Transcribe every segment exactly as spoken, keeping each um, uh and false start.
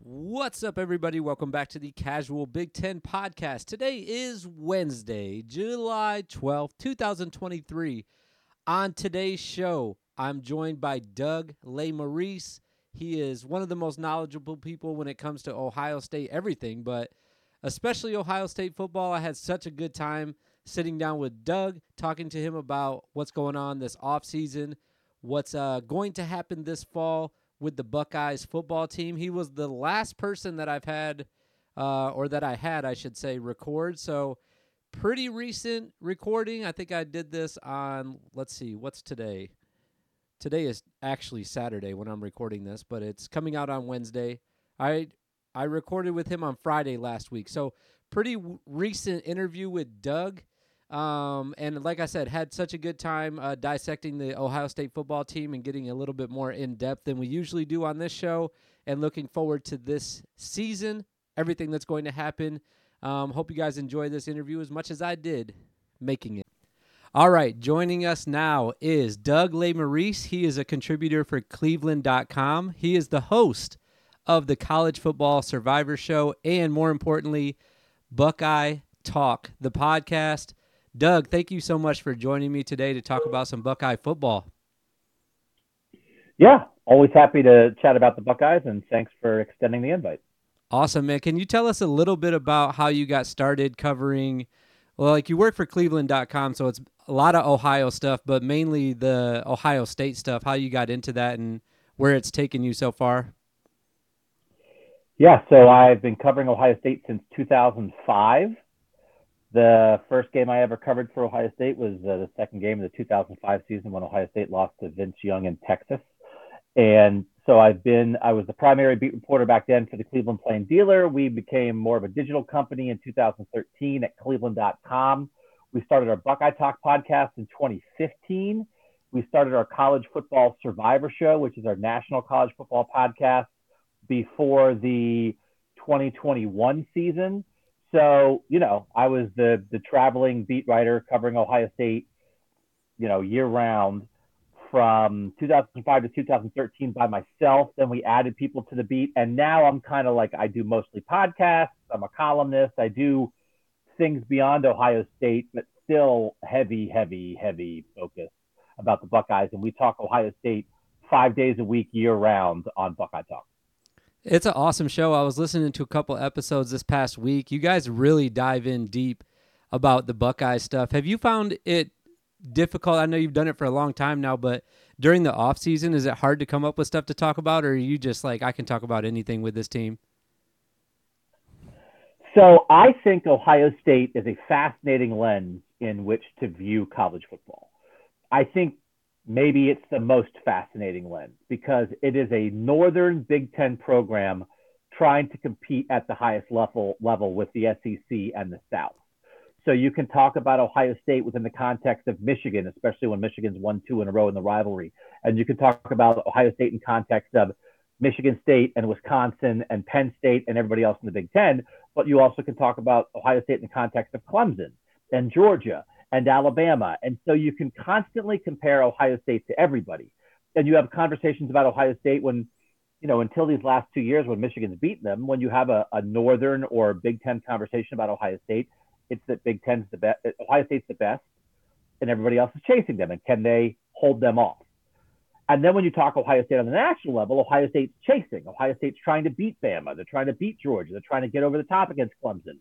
What's up, everybody? Welcome back to the Casual Big Ten Podcast. Today is Wednesday, July twelfth, twenty twenty-three. On today's show, I'm joined by Doug Lesmerises. He is one of the most knowledgeable people when it comes to Ohio State everything, but especially Ohio State football. I had such a good time sitting down with Doug, talking to him about what's going on this offseason, what's uh, going to happen this fall with the Buckeyes football team. He was the last person that I've had, uh, or that I had, I should say, record. So pretty recent recording. I think I did this on, let's see, what's today? Today is actually Saturday when I'm recording this, but it's coming out on Wednesday. I I recorded with him on Friday last week. So pretty w- recent interview with Doug. Um, and like I said, had such a good time uh, dissecting the Ohio State football team and getting a little bit more in-depth than we usually do on this show, and looking forward to this season, everything that's going to happen. Um, hope you guys enjoy this interview as much as I did making it. All right, joining us now is Doug Lesmerises. He is a contributor for Cleveland dot com. He is the host of the College Football Survivor Show and, more importantly, Buckeye Talk, the podcast. Doug, thank you so much for joining me today to talk about some Buckeye football. Yeah, always happy to chat about the Buckeyes, and thanks for extending the invite. Awesome, man. Can you tell us a little bit about how you got started covering, well, like you work for Cleveland dot com, so it's a lot of Ohio stuff, but mainly the Ohio State stuff, how you got into that and where it's taken you so far? Yeah, so I've been covering Ohio State since two thousand five. The first game I ever covered for Ohio State was uh, the second game of the two thousand five season when Ohio State lost to Vince Young in Texas. And so I've been, I was the primary beat reporter back then for the Cleveland Plain Dealer. We became more of a digital company in two thousand thirteen at Cleveland dot com. We started our Buckeye Talk podcast in twenty fifteen. We started our College Football Survivor Show, which is our national college football podcast, before the twenty twenty-one season. So, you know, I was the, the traveling beat writer covering Ohio State, you know, year round from two thousand five to two thousand thirteen by myself. Then we added people to the beat. And now I'm kind of like, I do mostly podcasts. I'm a columnist. I do things beyond Ohio State, but still heavy, heavy, heavy focus about the Buckeyes. And we talk Ohio State five days a week, year round on Buckeye Talk. It's an awesome show. I was listening to a couple episodes this past week. You guys really dive in deep about the Buckeye stuff. Have you found it difficult? I know you've done it for a long time now, but during the off season, is it hard to come up with stuff to talk about, or are you just like, I can talk about anything with this team? So I think Ohio State is a fascinating lens in which to view college football. I think maybe it's the most fascinating lens because it is a Northern Big Ten program trying to compete at the highest level level with the S E C and the South. So you can talk about Ohio State within the context of Michigan, especially when Michigan's won two in a row in the rivalry. And you can talk about Ohio State in context of Michigan State and Wisconsin and Penn State and everybody else in the Big Ten. But you also can talk about Ohio State in the context of Clemson and Georgia and Alabama. And so you can constantly compare Ohio State to everybody. And you have conversations about Ohio State when, you know, until these last two years when Michigan's beaten them, when you have a, a Northern or Big Ten conversation about Ohio State, it's that Big Ten's the best, Ohio State's the best, and everybody else is chasing them. And can they hold them off? And then when you talk Ohio State on the national level, Ohio State's chasing. Ohio State's trying to beat Bama. They're trying to beat Georgia. They're trying to get over the top against Clemson,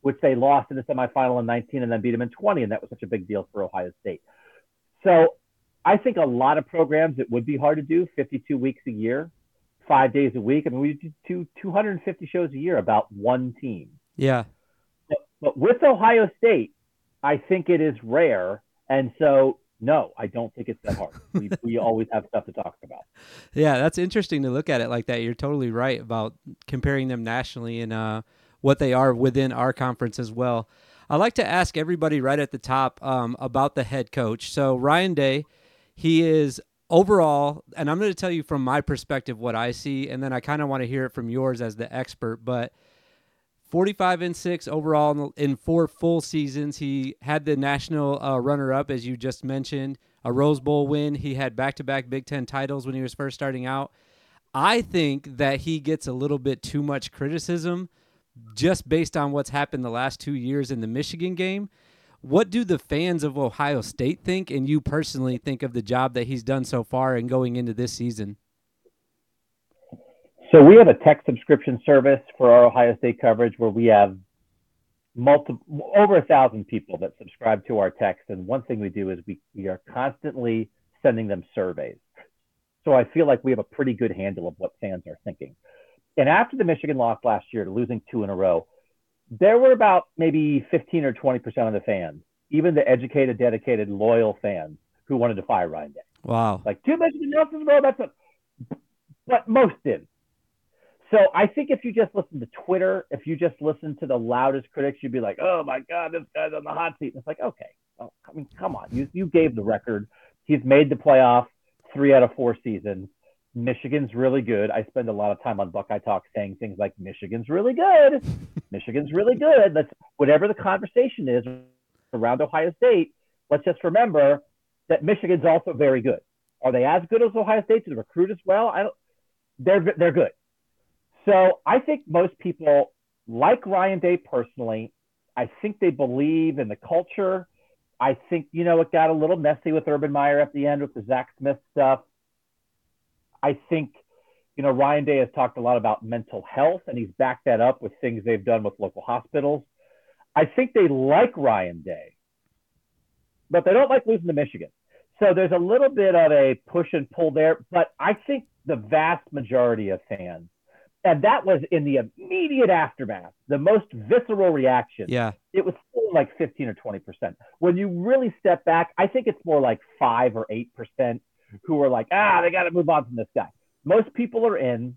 which they lost in the semifinal in nineteen and then beat them in twenty, and that was such a big deal for Ohio State. So I think a lot of programs, it would be hard to do fifty-two weeks a year, five days a week. I mean, we do two, two hundred fifty shows a year about one team. Yeah. But, but with Ohio State, I think it is rare, and so no, I don't think it's that hard. we, we always have stuff to talk about. Yeah, that's interesting to look at it like that. You're totally right about comparing them nationally and uh, what they are within our conference as well. I like to ask everybody right at the top um, about the head coach. So Ryan Day, he is overall, and I'm going to tell you from my perspective what I see, and then I kind of want to hear it from yours as the expert, but forty-five and six overall in four full seasons. He had the national uh, runner-up, as you just mentioned, a Rose Bowl win. He had back-to-back Big Ten titles when he was first starting out. I think that he gets a little bit too much criticism just based on what's happened the last two years in the Michigan game. What do the fans of Ohio State think, and you personally think of the job that he's done so far and going into this season? So we have a tech subscription service for our Ohio State coverage where we have multiple, over a thousand people that subscribe to our text. And one thing we do is we, we are constantly sending them surveys. So I feel like we have a pretty good handle of what fans are thinking. And after the Michigan loss last year, losing two in a row, there were about maybe fifteen or twenty percent of the fans, even the educated, dedicated, loyal fans who wanted to fire Ryan Day. Wow. Like two Michigan losses in a row, that's a, but most didn't. So I think if you just listen to Twitter, if you just listen to the loudest critics, you'd be like, oh my God, this guy's on the hot seat. And it's like, okay, well, I mean, come on. You, you gave the record. He's made the playoff three out of four seasons. Michigan's really good. I spend a lot of time on Buckeye Talk saying things like Michigan's really good. Michigan's really good. Let's, whatever the conversation is around Ohio State, let's just remember that Michigan's also very good. Are they as good as Ohio State? Do they recruit as well? I don't, they're, they're good. So I think most people like Ryan Day personally. I think they believe in the culture. I think, you know, it got a little messy with Urban Meyer at the end with the Zach Smith stuff. I think, you know, Ryan Day has talked a lot about mental health, and he's backed that up with things they've done with local hospitals. I think they like Ryan Day, but they don't like losing to Michigan. So there's a little bit of a push and pull there, but I think the vast majority of fans, and that was in the immediate aftermath, the most visceral reaction. Yeah. It was still like fifteen or twenty percent. When you really step back, I think it's more like five or eight percent. Who are like, ah, they got to move on from this guy. Most people are in.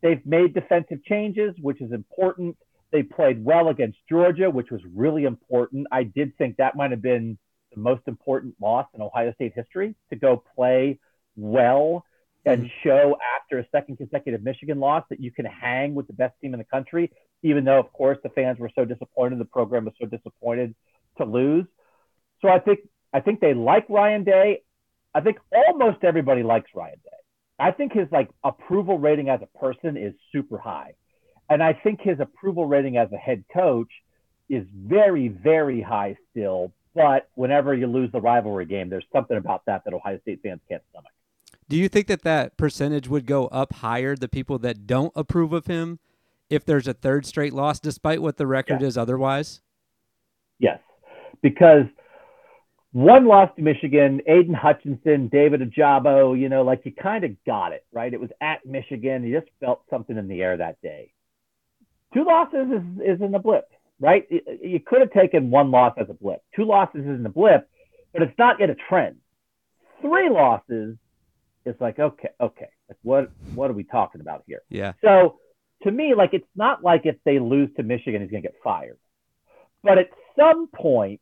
They've made defensive changes, which is important. They played well against Georgia, which was really important. I did think that might have been the most important loss in Ohio State history, to go play well and mm-hmm. show after a second consecutive Michigan loss that you can hang with the best team in the country, even though, of course, the fans were so disappointed, the program was so disappointed to lose. So I think I think they like Ryan Day. I think almost everybody likes Ryan Day. I think his like approval rating as a person is super high. And I think his approval rating as a head coach is very, very high still. But whenever you lose the rivalry game, there's something about that that Ohio State fans can't stomach. Do you think that that percentage would go up higher, the people that don't approve of him, if there's a third straight loss, despite what the record yeah. is otherwise? Yes, because one loss to Michigan, Aiden Hutchinson, David Ajabo, you know, like you kind of got it, right? It was at Michigan. You just felt something in the air that day. Two losses is, is in the blip, right? You could have taken one loss as a blip. Two losses is in the blip, but it's not yet a trend. Three losses is like, okay, okay. Like what, what are we talking about here? Yeah. So to me, like, it's not like if they lose to Michigan, he's going to get fired. But at some point,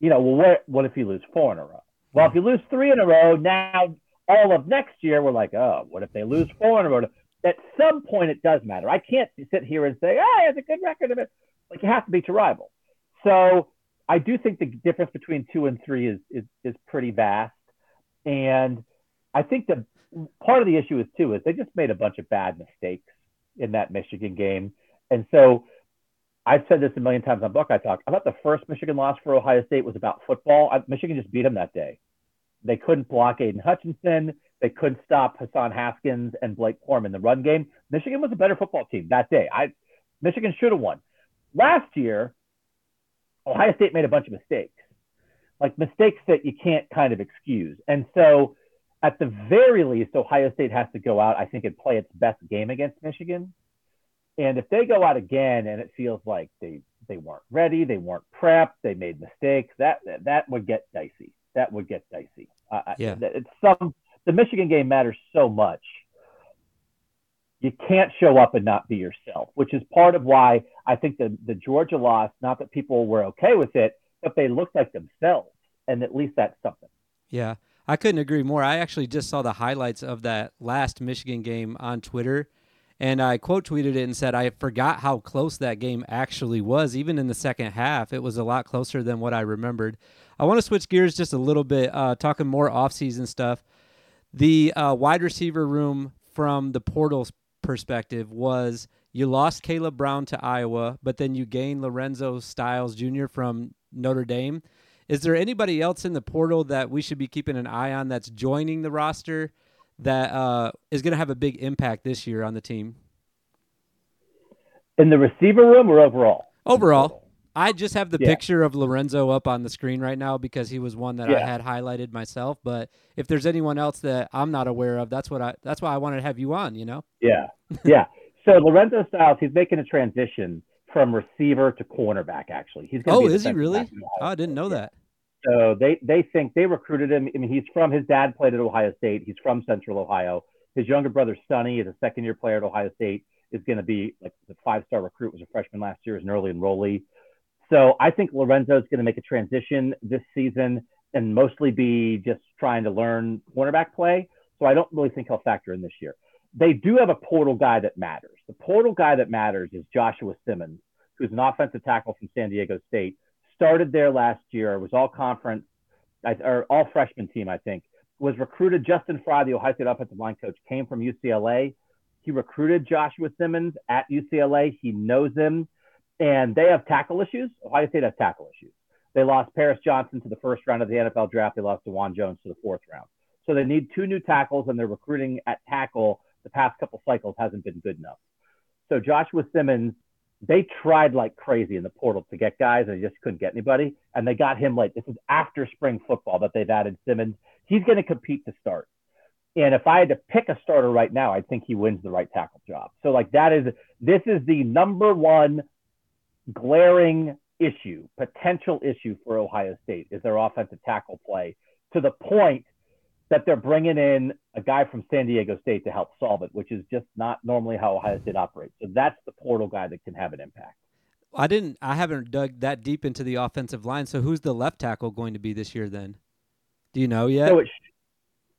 you know, well, what, what if you lose four in a row? Well, if you lose three in a row, now all of next year, we're like, oh, what if they lose four in a row? At some point, it does matter. I can't sit here and say, oh, it's a good record of it. Like, you have to beat your rival. So I do think the difference between two and three is, is, is pretty vast. And I think the part of the issue is, too, is they just made a bunch of bad mistakes in that Michigan game. And so I've said this a million times on Buckeye Talk. I thought the first Michigan loss for Ohio State was about football. I, Michigan just beat them that day. They couldn't block Aiden Hutchinson. They couldn't stop Hassan Haskins and Blake Corum in the run game. Michigan was a better football team that day. I, Michigan should have won. Last year, Ohio State made a bunch of mistakes, like mistakes that you can't kind of excuse. And so at the very least, Ohio State has to go out, I think, and play its best game against Michigan. And if they go out again and it feels like they, they weren't ready, they weren't prepped, they made mistakes, that that would get dicey. That would get dicey. Uh, yeah. It's some, the Michigan game matters so much. You can't show up and not be yourself, which is part of why I think the, the Georgia loss, not that people were okay with it, but they looked like themselves. And at least that's something. Yeah, I couldn't agree more. I actually just saw the highlights of that last Michigan game on Twitter. And I quote tweeted it and said, I forgot how close that game actually was. Even in the second half, it was a lot closer than what I remembered. I want to switch gears just a little bit, uh, talking more offseason stuff. The uh, wide receiver room from the portal's perspective was you lost Caleb Brown to Iowa, but then you gained Lorenzo Styles Junior from Notre Dame. Is there anybody else in the portal that we should be keeping an eye on that's joining the roster that uh, is going to have a big impact this year on the team? In the receiver room or overall? Overall. I just have the yeah. picture of Lorenzo up on the screen right now because he was one that yeah. I had highlighted myself. But if there's anyone else that I'm not aware of, that's what I, that's why I wanted to have you on, you know? Yeah. Yeah. So Lorenzo Styles, he's making a transition from receiver to cornerback, actually. He's going to Oh, be is he really? Oh, I didn't know that. So they, they think they recruited him. I mean, he's from, his dad played at Ohio State. He's from Central Ohio. His younger brother, Sonny, is a second year player at Ohio State, is going to be like the five-star recruit, was a freshman last year, is an early enrollee. So I think Lorenzo is going to make a transition this season and mostly be just trying to learn cornerback play. So I don't really think he'll factor in this year. They do have a portal guy that matters. The portal guy that matters is Joshua Simmons, who's an offensive tackle from San Diego State. Started there last year, was all conference, or all freshman team, I think. Was recruited. Justin Fry, the Ohio State offensive line coach, came from U C L A. He recruited Joshua Simmons at U C L A. He knows him. And they have tackle issues. Ohio State has tackle issues. They lost Paris Johnson to the first round of the N F L draft. They lost DeJuan Jones to the fourth round. So they need two new tackles, and their recruiting at tackle the past couple cycles hasn't been good enough. So Joshua Simmons, they tried like crazy in the portal to get guys, and they just couldn't get anybody. And they got him late. This is after spring football that they've added Simmons. He's going to compete to start. And if I had to pick a starter right now, I think he wins the right tackle job. So like that is, this is the number one glaring issue, potential issue for Ohio State is their offensive tackle play, to the point that they're bringing in a guy from San Diego State to help solve it, which is just not normally how Ohio State operates. So that's the portal guy that can have an impact. I didn't, I haven't dug that deep into the offensive line. So who's the left tackle going to be this year then? Do you know yet? So it, sh-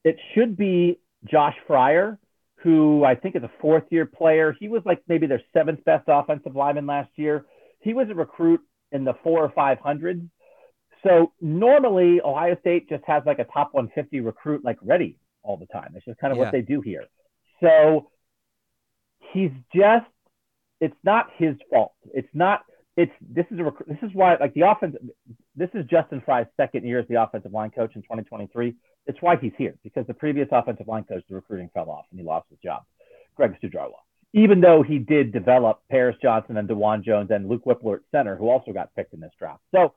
it should be Josh Fryer, who I think is a fourth year player. He was like maybe their seventh best offensive lineman last year. He was a recruit in the four or five hundreds. So normally Ohio State just has like a top one fifty recruit, like ready all the time. It's just kind of yeah. what they do here. So he's just, it's not his fault. It's not, it's, this is a, this is why like the offense, this is Justin Fry's second year as the offensive line coach in twenty twenty-three. It's why he's here, because the previous offensive line coach, the recruiting fell off and he lost his job. Greg Sujarla. Even though he did develop Paris Johnson and DeJuan Jones and Luke Whippler at center, who also got picked in this draft. So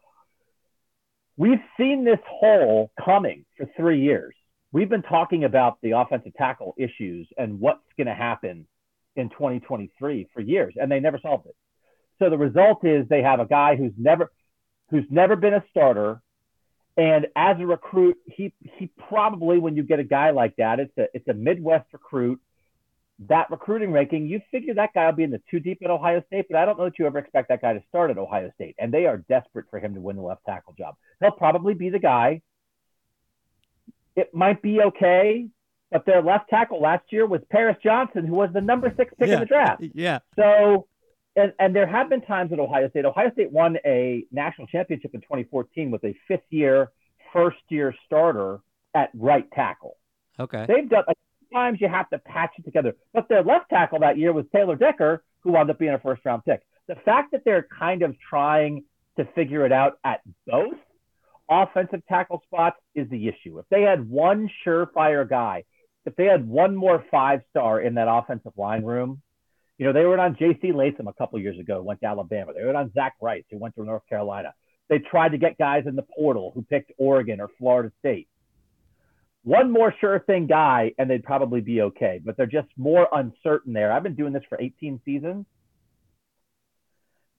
we've seen this hole coming for three years. We've been talking about the offensive tackle issues and what's going to happen in twenty twenty-three for years, and they never solved it. So the result is they have a guy who's never, who's never been a starter. And as a recruit, he, he probably, when you get a guy like that, it's a, it's a Midwest recruit. That recruiting ranking, you figure that guy will be in the two deep at Ohio State, but I don't know that you ever expect that guy to start at Ohio State. And they are desperate for him to win the left tackle job. He'll probably be the guy. It might be okay, but their left tackle last year was Paris Johnson, who was the number six pick yeah. in the draft. Yeah. So, and, and there have been times at Ohio State. Ohio State won a national championship in twenty fourteen with a fifth year, first year starter at right tackle. Okay. They've done a times you have to patch it together. But their left tackle that year was Taylor Decker, who wound up being a first-round pick. The fact that they're kind of trying to figure it out at both offensive tackle spots is the issue. If they had one surefire guy, if they had one more five-star in that offensive line room, you know, they were on J C Latham a couple years ago, went to Alabama. They were on Zach Rice, who went to North Carolina. They tried to get guys in the portal who picked Oregon or Florida State. One more sure thing guy, and they'd probably be okay, but they're just more uncertain there. I've been doing this for eighteen seasons.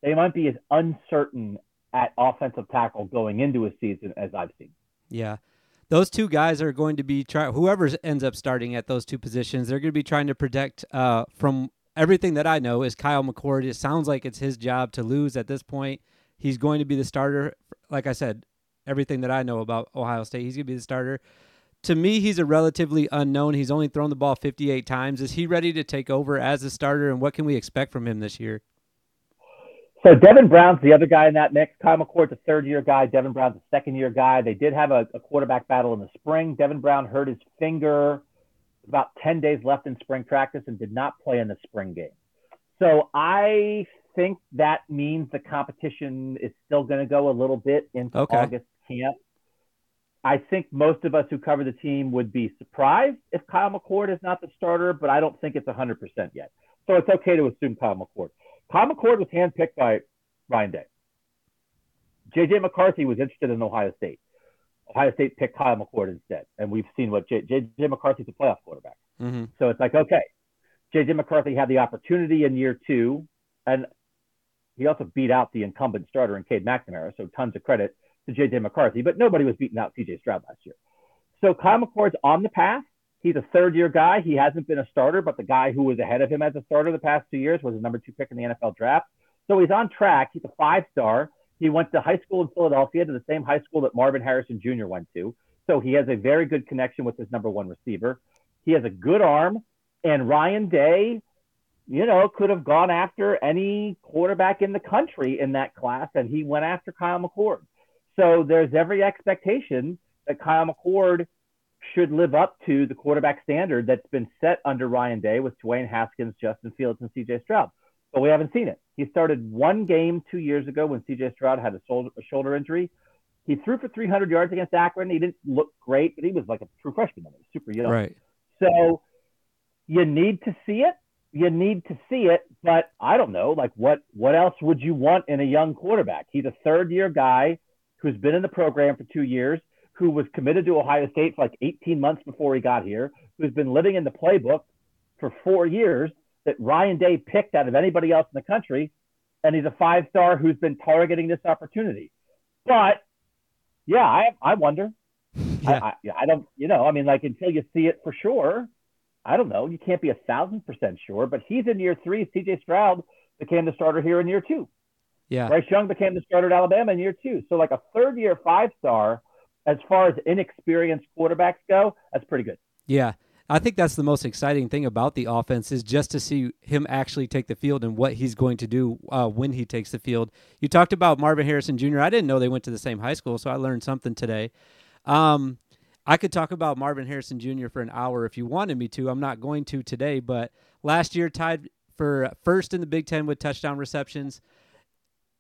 They might be as uncertain at offensive tackle going into a season as I've seen. Yeah. Those two guys are going to be trying, whoever ends up starting at those two positions, they're going to be trying to protect uh, from everything that I know is Kyle McCord. It sounds like it's his job to lose at this point. He's going to be the starter. Like I said, everything that I know about Ohio State, he's going to be the starter. To me, he's a relatively unknown. He's only thrown the ball fifty-eight times. Is he ready to take over as a starter, and what can we expect from him this year? So Devin Brown's the other guy in that mix. Kyle McCord's a third-year guy. Devin Brown's a second-year guy. They did have a, a quarterback battle in the spring. Devin Brown hurt his finger about ten days left in spring practice and did not play in the spring game. So I think that means the competition is still going to go a little bit into okay. August camp. I think most of us who cover the team would be surprised if Kyle McCord is not the starter, but I don't think it's one hundred percent yet. So it's okay to assume Kyle McCord. Kyle McCord was handpicked by Ryan Day. J J McCarthy was interested in Ohio State. Ohio State picked Kyle McCord instead, and we've seen what J J McCarthy's a playoff quarterback. Mm-hmm. So it's like, okay, J J McCarthy had the opportunity in year two, and he also beat out the incumbent starter in Cade McNamara, so tons of credit to J J McCarthy, but nobody was beating out C J Stroud last year. So Kyle McCord's on the path. He's a third-year guy. He hasn't been a starter, but the guy who was ahead of him as a starter the past two years was the number two pick in the N F L draft. So he's on track. He's a five-star. He went to high school in Philadelphia, to the same high school that Marvin Harrison Junior went to. So he has a very good connection with his number one receiver. He has a good arm. And Ryan Day, you know, could have gone after any quarterback in the country in that class, and he went after Kyle McCord. So there's every expectation that Kyle McCord should live up to the quarterback standard that's been set under Ryan Day with Dwayne Haskins, Justin Fields, and C J Stroud. But we haven't seen it. He started one game two years ago when C J Stroud had a shoulder injury. He threw for three hundred yards against Akron. He didn't look great, but he was like a true freshman. He was super young. Right. So you need to see it. You need to see it, but I don't know. Like, what, what else would you want in a young quarterback? He's a third-year guy who's been in the program for two years, who was committed to Ohio State for like eighteen months before he got here, who's been living in the playbook for four years that Ryan Day picked out of anybody else in the country. And he's a five-star who's been targeting this opportunity. But yeah, I, I wonder, yeah. I, I, I don't, you know, I mean, like, until you see it for sure, I don't know, you can't be a thousand percent sure, but he's in year three. C J Stroud became the starter here in year two. Yeah. Bryce Young became the starter at Alabama in year two. So like a third-year five-star, as far as inexperienced quarterbacks go, that's pretty good. Yeah. I think that's the most exciting thing about the offense, is just to see him actually take the field and what he's going to do uh, when he takes the field. You talked about Marvin Harrison Junior I didn't know they went to the same high school, so I learned something today. Um, I could talk about Marvin Harrison Junior for an hour if you wanted me to. I'm not going to today, but last year tied for first in the Big Ten with touchdown receptions.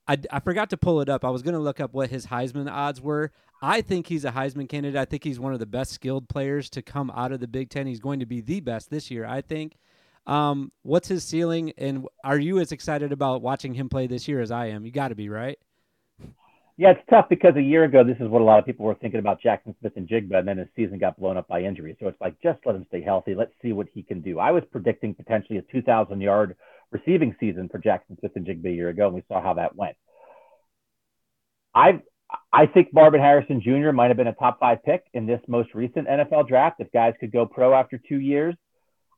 I, I forgot to pull it up. I was going to look up what his Heisman odds were. I think he's a Heisman candidate. I think he's one of the best skilled players to come out of the Big Ten. He's going to be the best this year, I think. Um, what's his ceiling, and are you as excited about watching him play this year as I am? You got to be, right? Yeah, it's tough because a year ago, this is what a lot of people were thinking about Jaxon Smith-Njigba, and then his season got blown up by injury. So it's like, just let him stay healthy. Let's see what he can do. I was predicting potentially a two thousand yard receiving season for Jaxon Smith-Njigba a year ago, and we saw how that went. I I think Marvin Harrison Junior might have been a top five pick in this most recent N F L draft. If guys could go pro after two years,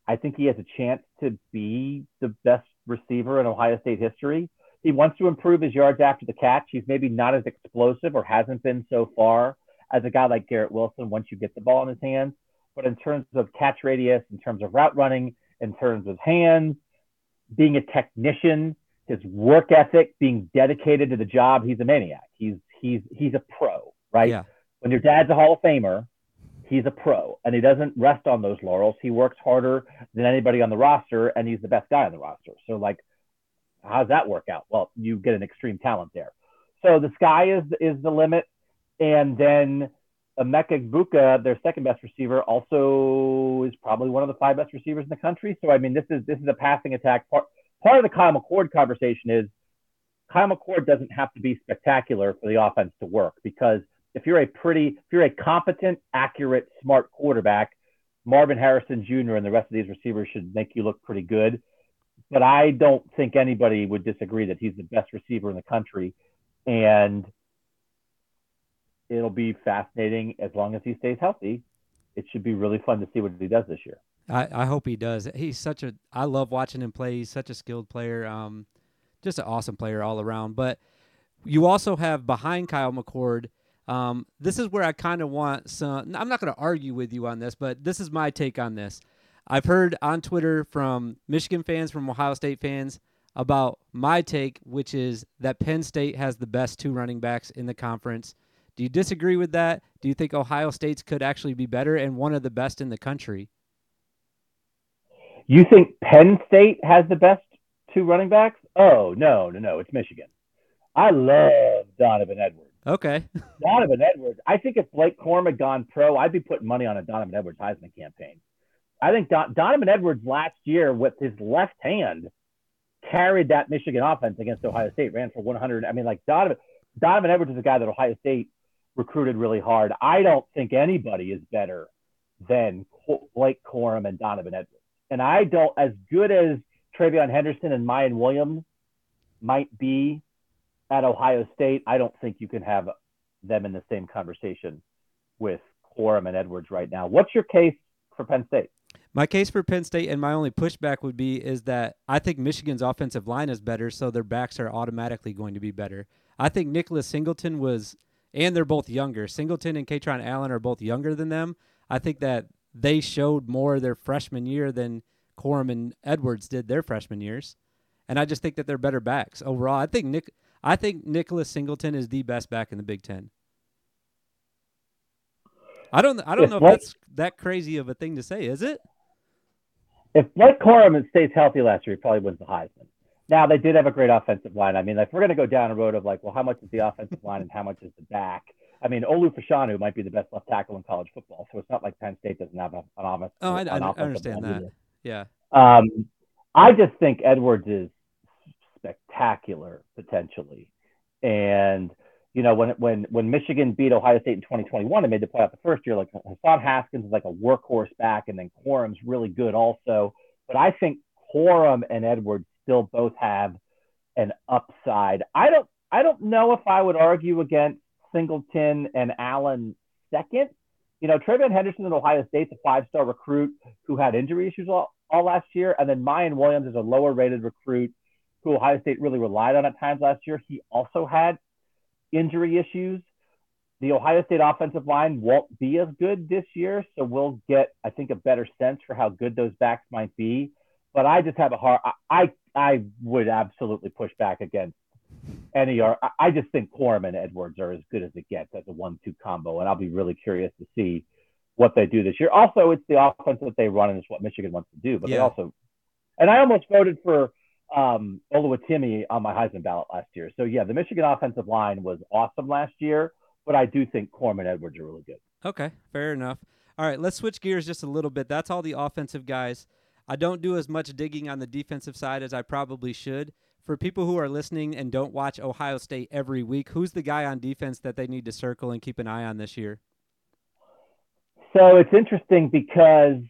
I think he has a chance to be the best receiver in Ohio State history. He wants to improve his yards after the catch. He's maybe not as explosive, or hasn't been so far, as a guy like Garrett Wilson once you get the ball in his hands. But in terms of catch radius, in terms of route running, in terms of hands, being a technician, his work ethic, being dedicated to the job, he's a maniac. He's he's he's a pro, right? Yeah. When your dad's a Hall of Famer, he's a pro, and he doesn't rest on those laurels. He works harder than anybody on the roster, and he's the best guy on the roster. So, like, how's that work out? Well, you get an extreme talent there. So the sky is is the limit. And then Emeka Egbuka, their second best receiver, also is probably one of the five best receivers in the country. So, I mean, this is this is a passing attack. Part, part of the Kyle McCord conversation is Kyle McCord doesn't have to be spectacular for the offense to work, because if you're a pretty, if you're a competent, accurate, smart quarterback, Marvin Harrison Junior and the rest of these receivers should make you look pretty good. But I don't think anybody would disagree that he's the best receiver in the country. And it'll be fascinating as long as he stays healthy. It should be really fun to see what he does this year. I, I hope he does. He's such a, I love watching him play. He's such a skilled player. Um, just an awesome player all around. But you also have behind Kyle McCord. Um, this is where I kind of want some, I'm not going to argue with you on this, but this is my take on this. I've heard on Twitter from Michigan fans, from Ohio State fans, about my take, which is that Penn State has the best two running backs in the conference. Do you disagree with that? Do you think Ohio State's could actually be better and one of the best in the country? You think Penn State has the best two running backs? Oh, no, no, no. It's Michigan. I love Donovan Edwards. Okay. Donovan Edwards. I think if Blake Corum had gone pro, I'd be putting money on a Donovan Edwards Heisman campaign. I think Don- Donovan Edwards last year with his left hand carried that Michigan offense against Ohio State, ran for one hundred. I mean, like Donovan, Donovan Edwards is a guy that Ohio State recruited really hard. I don't think anybody is better than Co- Blake Corum and Donovan Edwards. And I don't, as good as Travion Henderson and Mayan Williams might be at Ohio State, I don't think you can have them in the same conversation with Corum and Edwards right now. What's your case for Penn State? My case for Penn State and my only pushback would be is that I think Michigan's offensive line is better, so their backs are automatically going to be better. I think Nicholas Singleton was, and they're both younger. Singleton and Katron Allen are both younger than them. I think that they showed more their freshman year than Corum and Edwards did their freshman years. And I just think that they're better backs overall. I think Nick, I think Nicholas Singleton is the best back in the Big Ten. I don't, I don't know if that's that crazy of a thing to say, is it? If Blake Corum stays healthy last year, he probably wins the Heisman. Now, they did have a great offensive line. I mean, if we're going to go down a road of like, well, how much is the offensive line and how much is the back? I mean, Olu Fashanu might be the best left tackle in college football, so it's not like Penn State doesn't have an offensive oh, line. Oh, I, I, I understand that. Either. Yeah. Um, I just think Edwards is spectacular, potentially. And, you know, when when when Michigan beat Ohio State in twenty twenty-one and made the playoff the first year, like Hassan Haskins is like a workhorse back, and then Corum's really good also. But I think Corum and Edwards still both have an upside. I don't I don't know if I would argue against Singleton and Allen second. You know, Travion Henderson at Ohio State's a five-star recruit who had injury issues all, all last year. And then Mayan Williams is a lower-rated recruit who Ohio State really relied on at times last year. He also had injury issues. The Ohio State offensive line won't be as good this year, so we'll get, I think, a better sense for how good those backs might be. But I just have a hard – I I would absolutely push back against any or I just think Corum and Edwards are as good as it gets as a one two combo, and I'll be really curious to see what they do this year. Also, it's the offense that they run, and it's what Michigan wants to do. But yeah. They also, and I almost voted for um, Oluwatimi on my Heisman ballot last year. So yeah, the Michigan offensive line was awesome last year, but I do think Corum and Edwards are really good. Okay, fair enough. All right, let's switch gears just a little bit. That's all the offensive guys. I don't do as much digging on the defensive side as I probably should. For people who are listening and don't watch Ohio State every week, who's the guy on defense that they need to circle and keep an eye on this year? So it's interesting because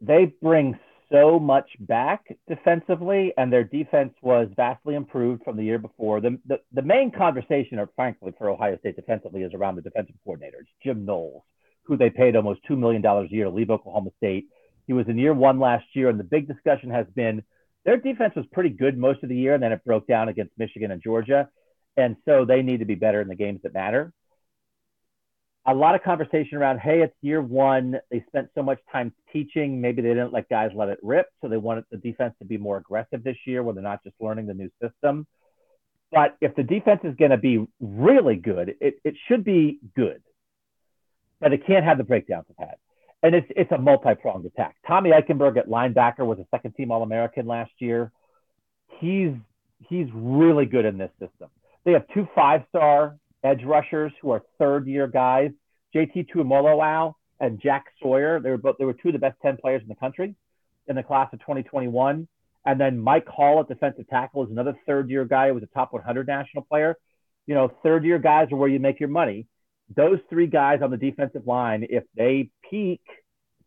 they bring so much back defensively, and their defense was vastly improved from the year before. The, the, the main conversation, or frankly, for Ohio State defensively is around the defensive coordinator. It's Jim Knowles, who they paid almost two million dollars a year to leave Oklahoma State. He was in year one last year, and the big discussion has been, their defense was pretty good most of the year, and then it broke down against Michigan and Georgia. And so they need to be better in the games that matter. A lot of conversation around, hey, it's year one. They spent so much time teaching. Maybe they didn't let guys let it rip. So they wanted the defense to be more aggressive this year where they're not just learning the new system. But if the defense is going to be really good, it, it should be good. But it can't have the breakdowns it had. And it's it's a multi-pronged attack. Tommy Eichenberg at linebacker was a second-team All-American last year. He's he's really good in this system. They have two five-star edge rushers who are third-year guys, J T Tuimoloau and Jack Sawyer. They were both they were two of the best ten players in the country in the class of twenty twenty-one. And then Mike Hall at defensive tackle is another third-year guy who was a top one hundred national player. You know, third-year guys are where you make your money. Those three guys on the defensive line, if they peak,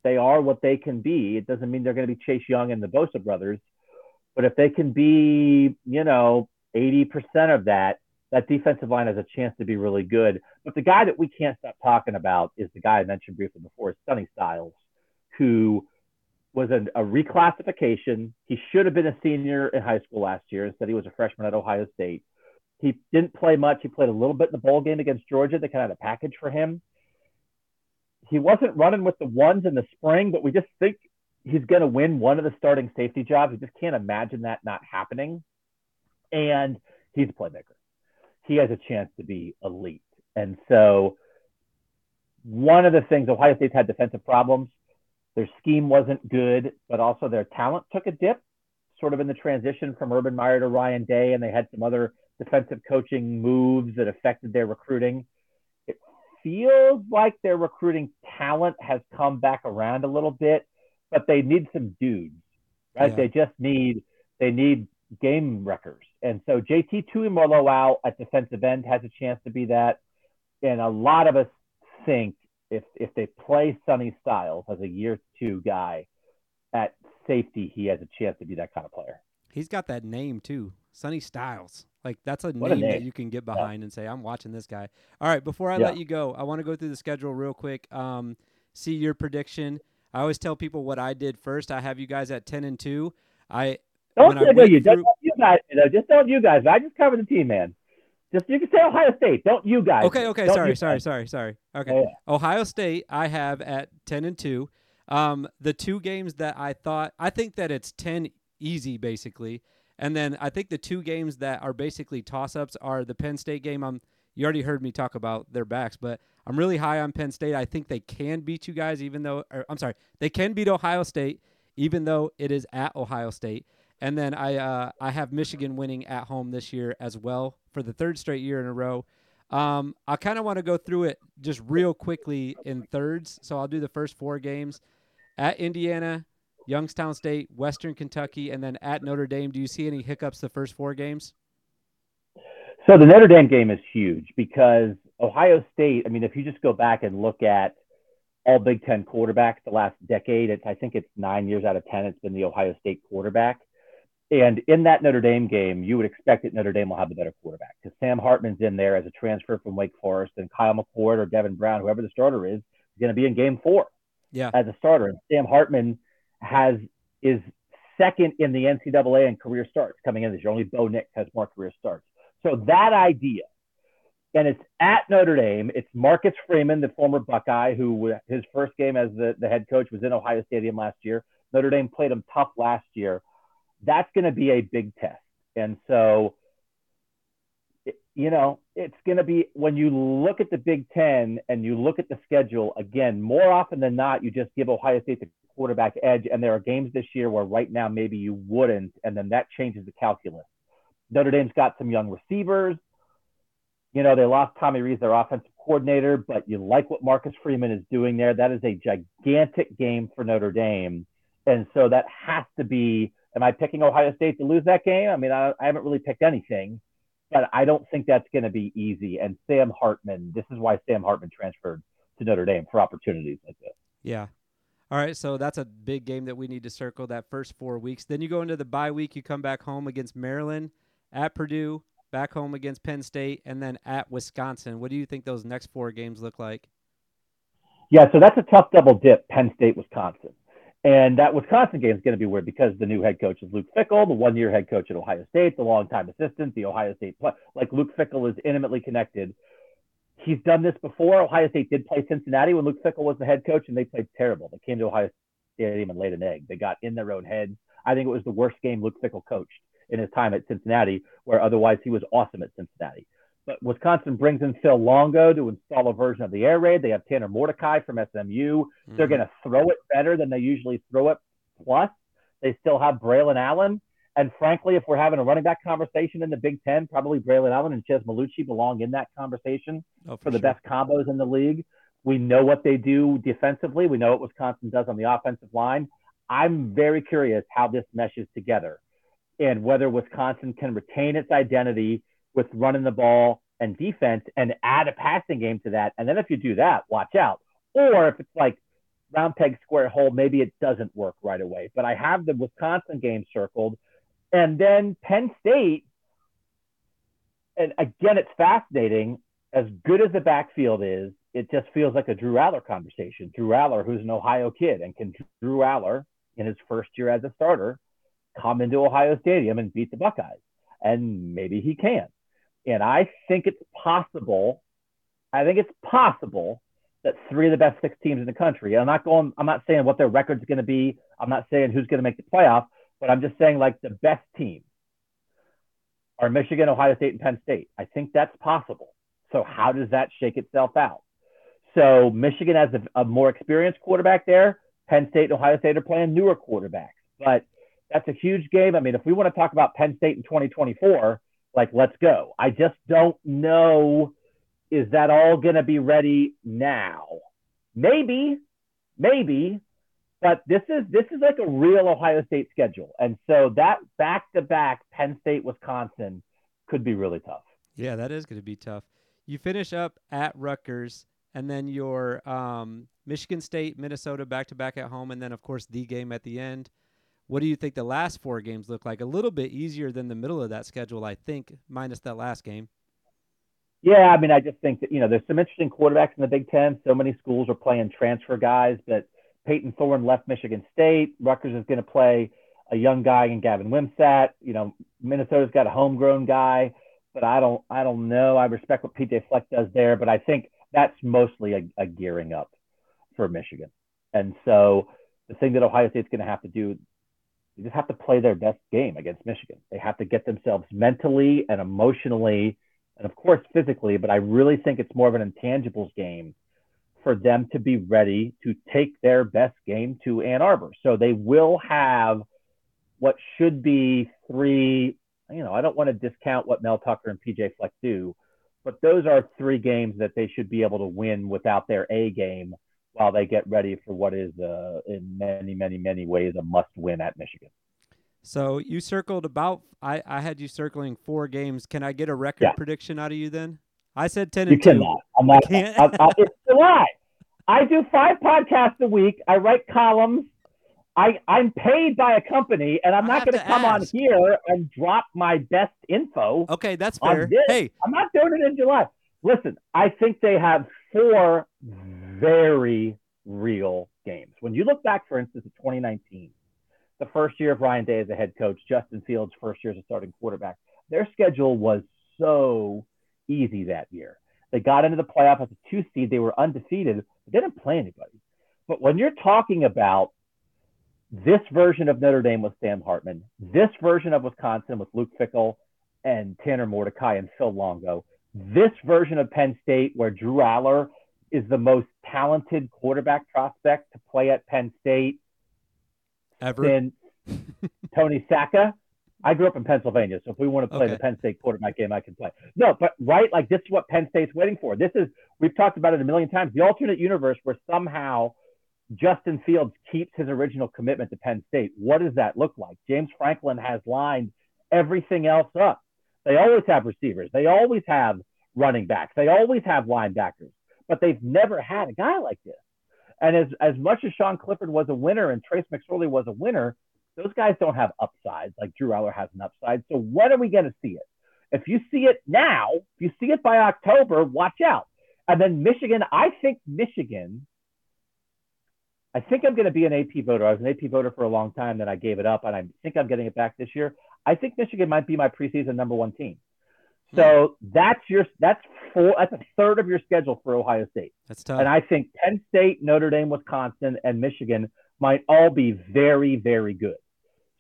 they are what they can be. It doesn't mean they're going to be Chase Young and the Bosa brothers, but if they can be, you know, eighty percent of that, that defensive line has a chance to be really good. But the guy that we can't stop talking about is the guy I mentioned briefly before, Sonny Styles, who was a, a reclassification. He should have been a senior in high school last year. Instead, he was a freshman at Ohio State. He didn't play much. He played a little bit in the bowl game against Georgia. They kind of had a package for him. He wasn't running with the ones in the spring, but we just think he's going to win one of the starting safety jobs. We just can't imagine that not happening. And he's a playmaker. He has a chance to be elite. And so one of the things Ohio State's had defensive problems. Their scheme wasn't good, but also their talent took a dip, sort of in the transition from Urban Meyer to Ryan Day, and they had some other defensive coaching moves that affected their recruiting. It feels like their recruiting talent has come back around a little bit, but they need some dudes, right? Yeah. They just need they need game wreckers. And so J T Tuimoloau at defensive end has a chance to be that. And a lot of us think if if they play Sonny Styles as a year two guy at safety, he has a chance to be that kind of player. He's got that name too, Sonny Styles. Like that's a name, a name that you can get behind yeah. and say, I'm watching this guy. All right, before I yeah. let you go, I want to go through the schedule real quick. Um, see your prediction. I always tell people what I did first. I have you guys at ten and two. I don't say I you. Through... Don't you guys. You know, just don't you guys. I just cover the team, man. Just you can say Ohio State. Don't you guys? Okay, okay. Don't sorry, sorry, guys. sorry, sorry. Okay, oh, yeah. Ohio State. I have at ten and two. Um, the two games that I thought I think that it's ten easy basically, and then I think the two games that are basically toss ups are the Penn State game. I'm you already heard me talk about their backs, but I'm really high on Penn State. I think they can beat you guys, even though or, I'm sorry, they can beat Ohio State, even though it is at Ohio State. And then I uh, I have Michigan winning at home this year as well for the third straight year in a row. Um, I kind of want to go through it just real quickly in thirds. So I'll do the first four games. At Indiana, Youngstown State, Western Kentucky, and then at Notre Dame. Do you see any hiccups the first four games? So the Notre Dame game is huge because Ohio State, I mean, if you just go back and look at all Big Ten quarterbacks the last decade, it's, I think it's nine years out of ten, it's been the Ohio State quarterback. And in that Notre Dame game, you would expect that Notre Dame will have a better quarterback because Sam Hartman's in there as a transfer from Wake Forest, and Kyle McCord or Devin Brown, whoever the starter is, is going to be in game four yeah. as a starter. And Sam Hartman has is second in the N C double A in career starts coming in this year. Only Bo Nix has more career starts. So that idea, and it's at Notre Dame, it's Marcus Freeman, the former Buckeye, who his first game as the, the head coach was in Ohio Stadium last year. Notre Dame played him tough last year. That's going to be a big test. And so, you know, it's going to be when you look at the Big Ten and you look at the schedule, again, more often than not, you just give Ohio State the quarterback edge. And there are games this year where right now maybe you wouldn't. And then that changes the calculus. Notre Dame's got some young receivers. You know, they lost Tommy Rees, their offensive coordinator, but you like what Marcus Freeman is doing there. That is a gigantic game for Notre Dame. And so that has to be. Am I picking Ohio State to lose that game? I mean, I, I haven't really picked anything, but I don't think that's going to be easy. And Sam Hartman, this is why Sam Hartman transferred to Notre Dame for opportunities like this. Yeah. All right, so that's a big game that we need to circle that first four weeks. Then you go into the bye week. You come back home against Maryland, at Purdue, back home against Penn State, and then at Wisconsin. What do you think those next four games look like? Yeah, so that's a tough double dip, Penn State, Wisconsin. And that Wisconsin game is going to be weird because the new head coach is Luke Fickell, the one-year head coach at Ohio State, the longtime assistant, the Ohio State play. Like, Luke Fickell is intimately connected. He's done this before. Ohio State did play Cincinnati when Luke Fickell was the head coach, and they played terrible. They came to Ohio Stadium and laid an egg. They got in their own heads. I think it was the worst game Luke Fickell coached in his time at Cincinnati, where otherwise he was awesome at Cincinnati. But Wisconsin brings in Phil Longo to install a version of the air raid. They have Tanner Mordecai from S M U. Mm-hmm. They're going to throw it better than they usually throw it. Plus, they still have Braylon Allen. And frankly, if we're having a running back conversation in the Big Ten, probably Braylon Allen and Ches Malucci belong in that conversation oh, for, for sure. the best combos in the league. We know what they do defensively. We know what Wisconsin does on the offensive line. I'm very curious how this meshes together and whether Wisconsin can retain its identity with running the ball and defense and add a passing game to that. And then if you do that, watch out. Or if it's like round peg square hole, maybe it doesn't work right away. But I have the Wisconsin game circled. And then Penn State, and again, it's fascinating. As good as the backfield is, it just feels like a Drew Aller conversation. Drew Aller, who's an Ohio kid, and can Drew Aller, in his first year as a starter, come into Ohio Stadium and beat the Buckeyes? And maybe he can. And I think it's possible, I think it's possible that three of the best six teams in the country, I'm not going, I'm not saying what their record's going to be. I'm not saying who's going to make the playoff, but I'm just saying like the best teams are Michigan, Ohio State, and Penn State. I think that's possible. So how does that shake itself out? So Michigan has a, a more experienced quarterback there. Penn State and Ohio State are playing newer quarterbacks. But that's a huge game. I mean, if we want to talk about Penn State in twenty twenty-four, like, let's go. I just don't know, is that all going to be ready now? Maybe, maybe. But this is this is like a real Ohio State schedule. And so that back-to-back Penn State-Wisconsin could be really tough. Yeah, that is going to be tough. You finish up at Rutgers, and then your um, Michigan State, Minnesota back-to-back at home, and then, of course, the game at the end. What do you think the last four games look like? A little bit easier than the middle of that schedule, I think, minus that last game. Yeah, I mean, I just think that, you know, there's some interesting quarterbacks in the Big Ten. So many schools are playing transfer guys that – Peyton Thorne left Michigan State. Rutgers is going to play a young guy in Gavin Wimsatt. You know, Minnesota's got a homegrown guy, but I don't, I don't know. I respect what P J Fleck does there, but I think that's mostly a, a gearing up for Michigan. And so the thing that Ohio State's going to have to do, they just have to play their best game against Michigan. They have to get themselves mentally and emotionally, and of course physically, but I really think it's more of an intangibles game for them to be ready to take their best game to Ann Arbor. So they will have what should be three, you know, I don't want to discount what Mel Tucker and P J Fleck do, but those are three games that they should be able to win without their A game while they get ready for what is uh, in many, many, many ways a must win at Michigan. So you circled about, I, I had you circling four games. Can I get a record yeah. prediction out of you then? I said ten and you two. You cannot. I'm not. I can't. I, I, it's July. I do five podcasts a week. I write columns. I, I'm paid by a company, and I'm not going to come ask. on here and drop my best info. Okay, that's fair. Hey, I'm not doing it in July. Listen, I think they have four very real games. When you look back, for instance, at twenty nineteen, the first year of Ryan Day as a head coach, Justin Fields' first year as a starting quarterback, their schedule was so easy that year. They got into the playoff as a two seed. They were undefeated. They didn't play anybody. But when you're talking about this version of Notre Dame with Sam Hartman, this version of Wisconsin with Luke Fickell and Tanner Mordecai and Phil Longo, this version of Penn State where Drew Aller is the most talented quarterback prospect to play at Penn State ever, and Tony Sacca. I grew up in Pennsylvania, so if we want to play okay. the Penn State quarterback game, I can play. No, but right, like this is what Penn State's waiting for. This is, we've talked about it a million times, the alternate universe where somehow Justin Fields keeps his original commitment to Penn State. What does that look like? James Franklin has lined everything else up. They always have receivers. They always have running backs. They always have linebackers, but they've never had a guy like this. And as, as much as Sean Clifford was a winner and Trace McSorley was a winner, those guys don't have upsides like Drew Aller has an upside. So when are we going to see it? If you see it now, if you see it by October, watch out. And then Michigan, I think Michigan, I think I'm going to be an A P voter. I was an A P voter for a long time, then I gave it up, and I think I'm getting it back this year. I think Michigan might be my preseason number one team. So hmm. that's your that's four, that's a third of your schedule for Ohio State. That's tough. And I think Penn State, Notre Dame, Wisconsin, and Michigan might all be very, very good.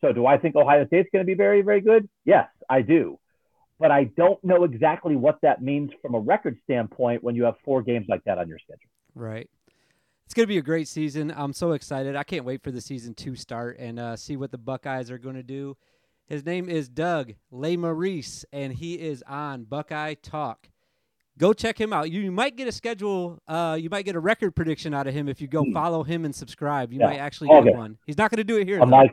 So do I think Ohio State's going to be very, very good? Yes, I do. But I don't know exactly what that means from a record standpoint when you have four games like that on your schedule. Right. It's going to be a great season. I'm so excited. I can't wait for the season to start and uh, see what the Buckeyes are going to do. His name is Doug Lesmerises, and he is on Buckeye Talk. Go check him out. You, you might get a schedule. Uh, you might get a record prediction out of him if you go follow him and subscribe. You yeah. might actually August. get one. He's not going to do it here. I'm like,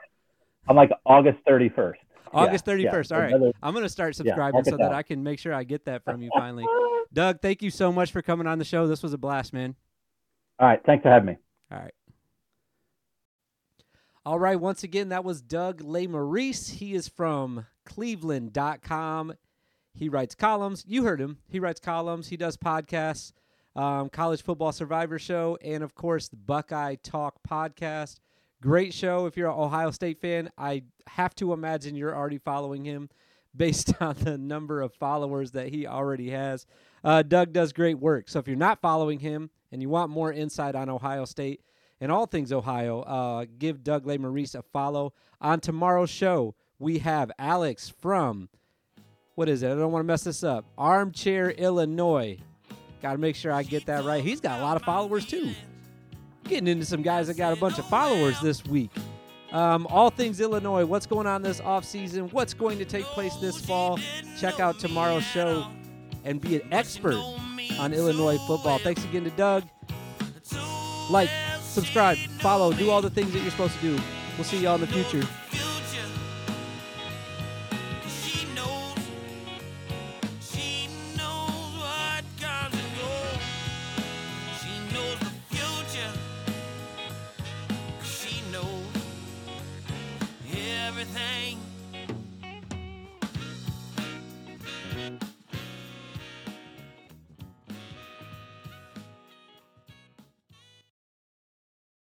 I'm like August thirty-first. August yeah, thirty-first. Yeah. All right. Another, I'm going to start subscribing yeah, so that out. I can make sure I get that from you finally. Doug, thank you so much for coming on the show. This was a blast, man. All right. Thanks for having me. All right. All right. Once again, that was Doug Lesmerises. He is from Cleveland dot com. He writes columns. You heard him. He writes columns. He does podcasts, um, College Football Survivor Show, and, of course, the Buckeye Talk Podcast. Great show. If you're an Ohio State fan, I have to imagine you're already following him based on the number of followers that he already has. Uh, Doug does great work. So if you're not following him and you want more insight on Ohio State and all things Ohio, uh, give Doug Lesmerises a follow. On tomorrow's show, we have Alex from... What is it? I don't want to mess this up. Armchair, Illinois. Got to make sure I get that right. He's got a lot of followers, too. getting into some guys that got a bunch of followers this week. Um, all things Illinois, what's going on this offseason, what's going to take place this fall. Check out tomorrow's show and be an expert on Illinois football. Thanks again to Doug. Like, subscribe, follow, do all the things that you're supposed to do. We'll see y'all in the future.